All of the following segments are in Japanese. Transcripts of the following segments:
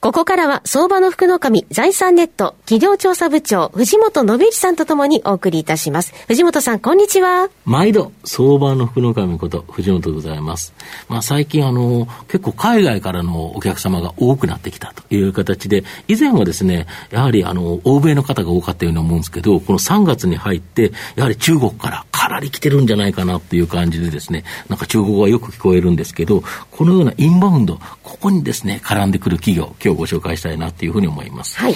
ここからは相場の福の神財産ネット企業調査部長藤本信之さんとともにお送りいたします。藤本さん、こんにちは。毎度相場の福の神こと藤本でございます。最近結構海外からのお客様が多くなってきたという形で、以前はですねやはり欧米の方が多かったように思うんですけど、この3月に入ってやはり中国からかなり来てるんじゃないかなという感じでですね、なんか中国語がよく聞こえるんですけど、このようなインバウンド、ここにですね絡んでくる企業、今日ご紹介したいなというふうに思います、はい、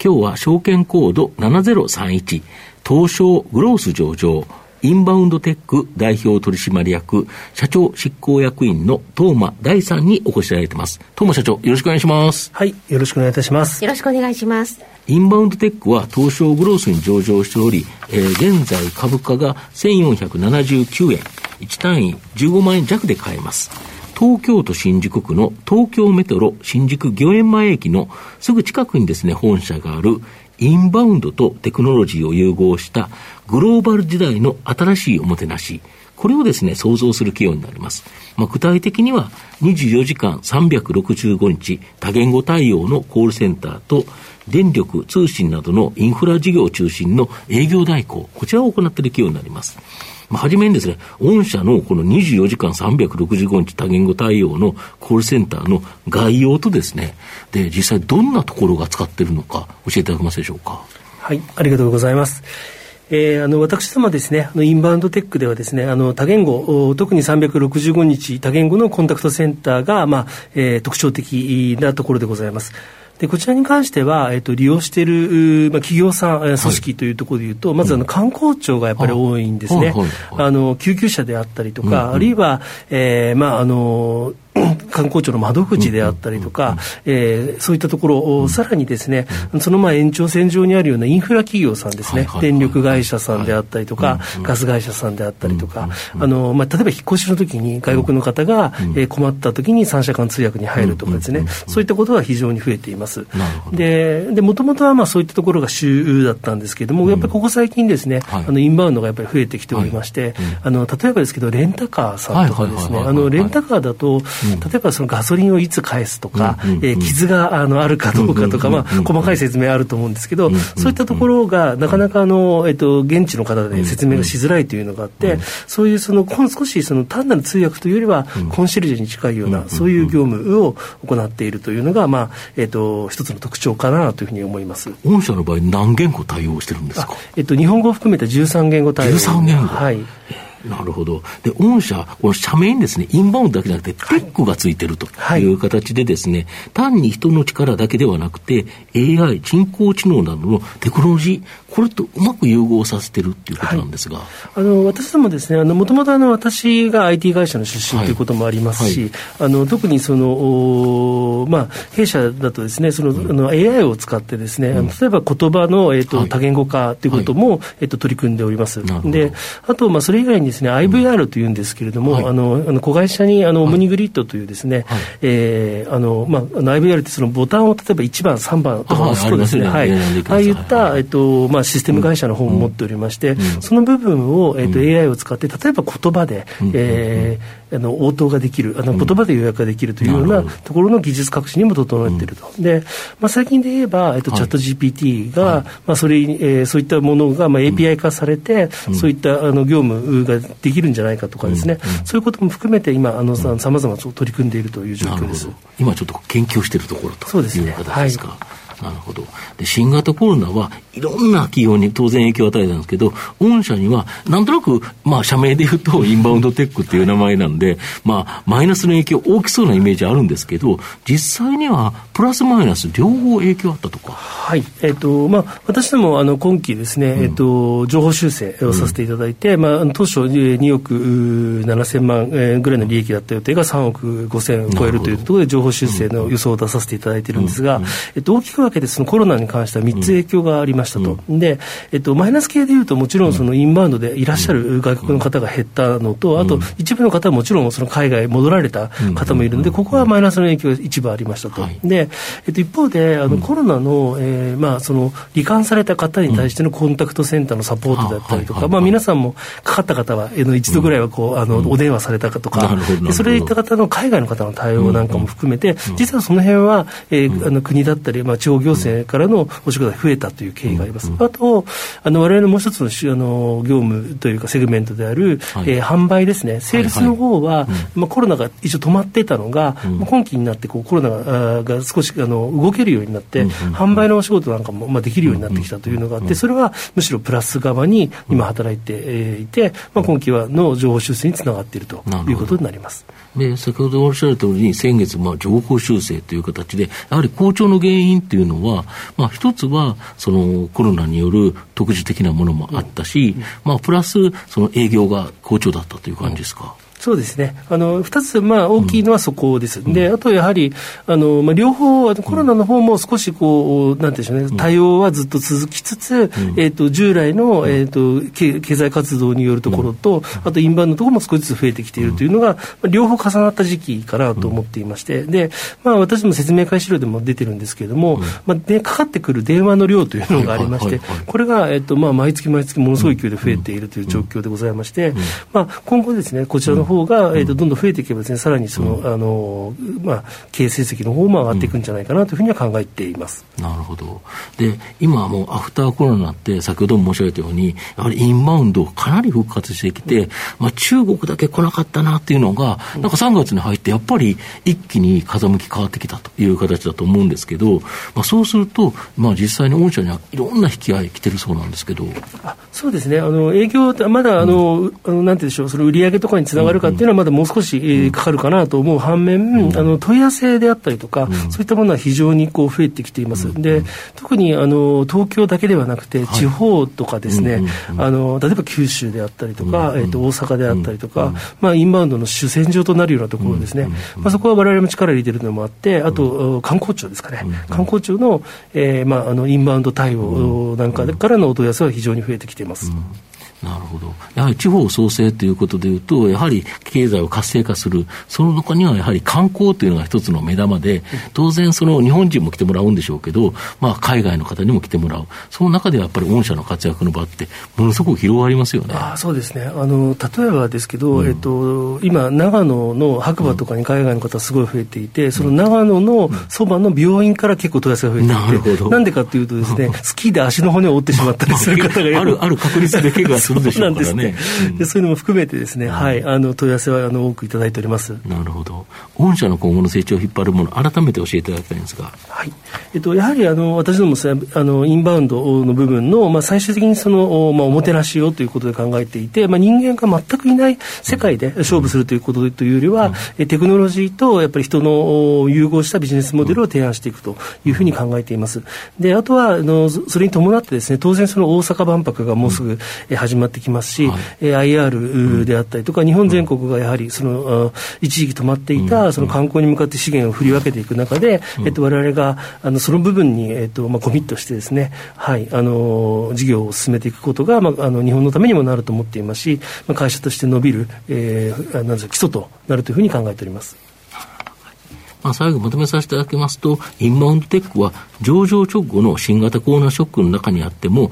今日は証券コード7031東証グロース上場インバウンドテック代表取締役社長執行役員の東間大さんにお越しいただいています。東間社長、よろしくお願いします。はい、よろしくお願いいたします。よろしくお願いします。インバウンドテックは東証グロースに上場しており、現在株価が1479円、1単位15万円弱で買えます。東京都新宿区の東京メトロ新宿御苑前駅のすぐ近くにですね本社がある、インバウンドとテクノロジーを融合したグローバル時代の新しいおもてなし、これをですね創造する企業になります。具体的には24時間365日多言語対応のコールセンターと電力通信などのインフラ事業を中心の営業代行、こちらを行っている企業になります。はじめにですね、御社のこの24時間365日多言語対応のコールセンターの概要とですね、で実際どんなところが使っているのか教えていただけますでしょうか。はい、ありがとうございます。私どもですね、インバウンドテックではですね、多言語、特に365日多言語のコンタクトセンターが、特徴的なところでございます。でこちらに関しては、利用している、企業さん、組織というところでいうと、はい、まず観光庁がやっぱり多いんですね。救急車であったりとか、あるいは、観光庁の窓口であったりとか、そういったところをさらにですね、その延長線上にあるようなインフラ企業さんですね、電力会社さんであったりとか、ガス会社さんであったりとか、例えば引っ越しの時に外国の方が困った時に3社間通訳に入るとかですね、そういったことは非常に増えています。でもともとはそういったところが主だったんですけれども、やっぱりここ最近ですね、インバウンドがやっぱり増えてきておりまして、例えばですけどレンタカーさんとかですね、レンタカーだと例えばそのガソリンをいつ返すとか、傷があるかどうかとか、細かい説明あると思うんですけど、そういったところがなかなか現地の方で説明がしづらいというのがあって、そういう少し単なる通訳というよりはコンシェルジュに近いような、そういう業務を行っているというのが、一つの特徴かなというふうに思います。御社の場合何言語対応してるんですか。日本語を含めた13言語対応。13言語、はい、なるほど。で御社、この社名にですねインバウンドだけじゃなくてテックがついてるという形でですね、単に人の力だけではなくて AI 人工知能などのテクノロジー、これとうまく融合させてるっていうことなんですが、私どもですね、もともと私が IT 会社の出身ということもありますし、特に弊社だとですね、AI を使ってですね、例えば言葉の、多言語化ということも、取り組んでおります。であと、それ以外にですね、IVR というんですけれども、子会社にオムニグリッドというですね、IVR ってボタンを例えば1番3番とか押すとですね、ああいったシステム会社の方も持っておりまして、その部分を、AI を使って、例えば言葉で、応答ができる、言葉で予約ができるというようなところの技術革新にも整えていると。で、最近で言えば、チャット GPT が、そういったものが、API 化されて、そういった業務ができるんじゃないかとかですね、そういうことも含めて今さまざま取り組んでいるという状況です。今ちょっと研究しているところという形ですか。なるほど。で新型コロナはいろんな企業に当然影響を与えたんですけど、御社にはなんとなく、社名でいうとインバウンドテックっていう名前なんで、マイナスの影響大きそうなイメージあるんですけど、実際にはプラスマイナス両方影響あったとか。はい、私ども今期ですね、情報修正をさせていただいて、当初2億7000万ぐらいの利益だった予定が3億5000を超えるというところで情報修正の予想を出させていただいているんですが、大きく分けてコロナに関しては3つ影響がありました。したと、うん、で、マイナス系でいうともちろんそのインバウンドでいらっしゃる外国の方が減ったのと、あと一部の方はもちろんその海外戻られた方もいるので、ここはマイナスの影響が一部ありましたと、はい、で、一方でコロナの、その罹患された方に対してのコンタクトセンターのサポートだったりとか、皆さんもかかった方は一度ぐらいはこうお電話されたかとか、でそれでいった方の海外の方の対応なんかも含めて、実はその辺は、国だったり、地方行政からのお仕事が増えたという経緯があります。あと我々のもう一つの業務というかセグメントである、販売ですね、セールスの方は、コロナが一応止まっていたのが、今期になってこうコロナ が少し動けるようになって、販売のお仕事なんかも、できるようになってきたというのがあって、それはむしろプラス側に今働いていて、今期はの情報修正につながっているということになります。で先ほどおっしゃる通りに、先月情報修正という形でやはり好調の原因というのは、一つはそのコロナによる特需的なものもあったし、プラスその営業が好調だったという感じですか。そうですね、2つ、大きいのはそこです、であとやはり両方コロナの方も少しこうなんていうんでしょうね、対応はずっと続きつつ、従来の、経済活動によるところと、あとインバウンドのところも少しずつ増えてきているというのが、両方重なった時期かなと思っていまして、で、私も説明会資料でも出てるんですけれども、でかかってくる電話の量というのがありまして、これが、毎月毎月ものすごい勢いで増えているという状況でございまして、今後ですねこちらの方が、どんどん増えていけばですね、さらにその、経営成績の方も上がっていくんじゃないかなというふうには考えています。なるほど。で、今はもうアフターコロナって先ほども申し上げたように、やはりインバウンドかなり復活してきて、中国だけ来なかったなっていうのが、なんか3月に入ってやっぱり一気に風向き変わってきたという形だと思うんですけど、そうすると、実際に御社にはいろんな引き合い来てるそうなんですけど。そうですね。営業まだなんていうんでしょう、それ売上とかにつながるかっていうのはまだもう少しかかるかなと思う反面、問い合わせであったりとか、そういったものは非常にこう増えてきています、で特に東京だけではなくて地方とかですね、例えば九州であったりとか、大阪であったりとか、インバウンドの主戦場となるようなところですね、そこは我々も力を入れているのもあって、あと観光庁ですかね、観光庁の、インバウンド対応なんかからのお問い合わせは非常に増えてきています、なるほど。やはり地方創生ということでいうと、やはり経済を活性化する、その中にはやはり観光というのが一つの目玉で、当然その日本人も来てもらうんでしょうけど、海外の方にも来てもらう、その中ではやっぱり御社の活躍の場ってものすごく広がりますよね。そうですね。例えばですけど、今長野の白馬とかに海外の方すごい増えていて、その長野のそばの病院から結構問い合わせが増えていて、なんでかというとですね、スキーで足の骨を折ってしまったりする方がある確率で結構そうなんですね。で、そういうのも含めてですね、問い合わせは多くいただいております。なるほど。御社の今後の成長を引っ張るもの、改めて教えていただきたいんですが、やはり私どもインバウンドの部分の、最終的にその、おもてなしをということで考えていて、人間が全くいない世界で勝負するということというよりは、テクノロジーとやっぱり人の融合したビジネスモデルを提案していくというふうに考えています。で、あとはそれに伴ってですね、当然その大阪万博がもうすぐ始まってきますし、IR であったりとか、日本全国がやはりその一時期止まっていたその観光に向かって資源を振り分けていく中で、我々がその部分にコミットしてですね、事業を進めていくことが日本のためにもなると思っていますし、会社として伸びる基礎となるというふうに考えております。最後まとめさせていただきますと、インバウンドテックは上場直後の新型コロナショックの中にあっても、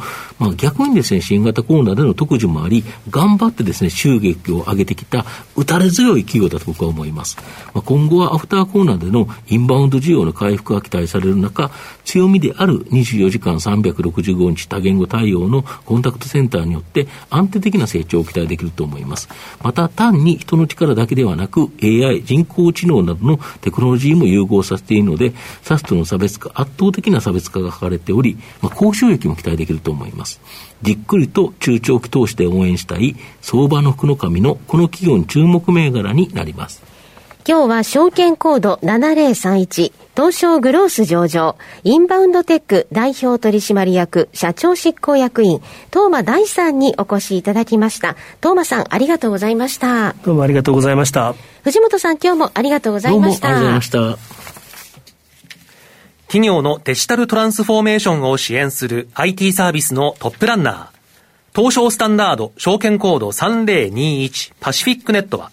逆にですね、新型コロナでの特需もあり、頑張ってですね、収益を上げてきた打たれ強い企業だと僕は思います。今後はアフターコロナでのインバウンド需要の回復が期待される中、強みである24時間365日多言語対応のコンタクトセンターによって安定的な成長を期待できると思います。また単に人の力だけではなく、AI、人工知能などのテクノロジーも融合させているので、SaaSとの差別化、圧倒的な差別化が書かれており、高収益も期待できると思います。じっくりと中長期投資で応援したい相場の福の神のこの企業の注目銘柄になります。今日は証券コード7031東証グロース上場インバウンドテック代表取締役社長執行役員東間大さんにお越しいただきました。東間さん、ありがとうございました。どうもありがとうございました。藤本さん、今日もありがとうございました。どうもありがとうございました。企業のデジタルトランスフォーメーションを支援する IT サービスのトップランナー、東証スタンダード証券コード3021パシフィックネットは、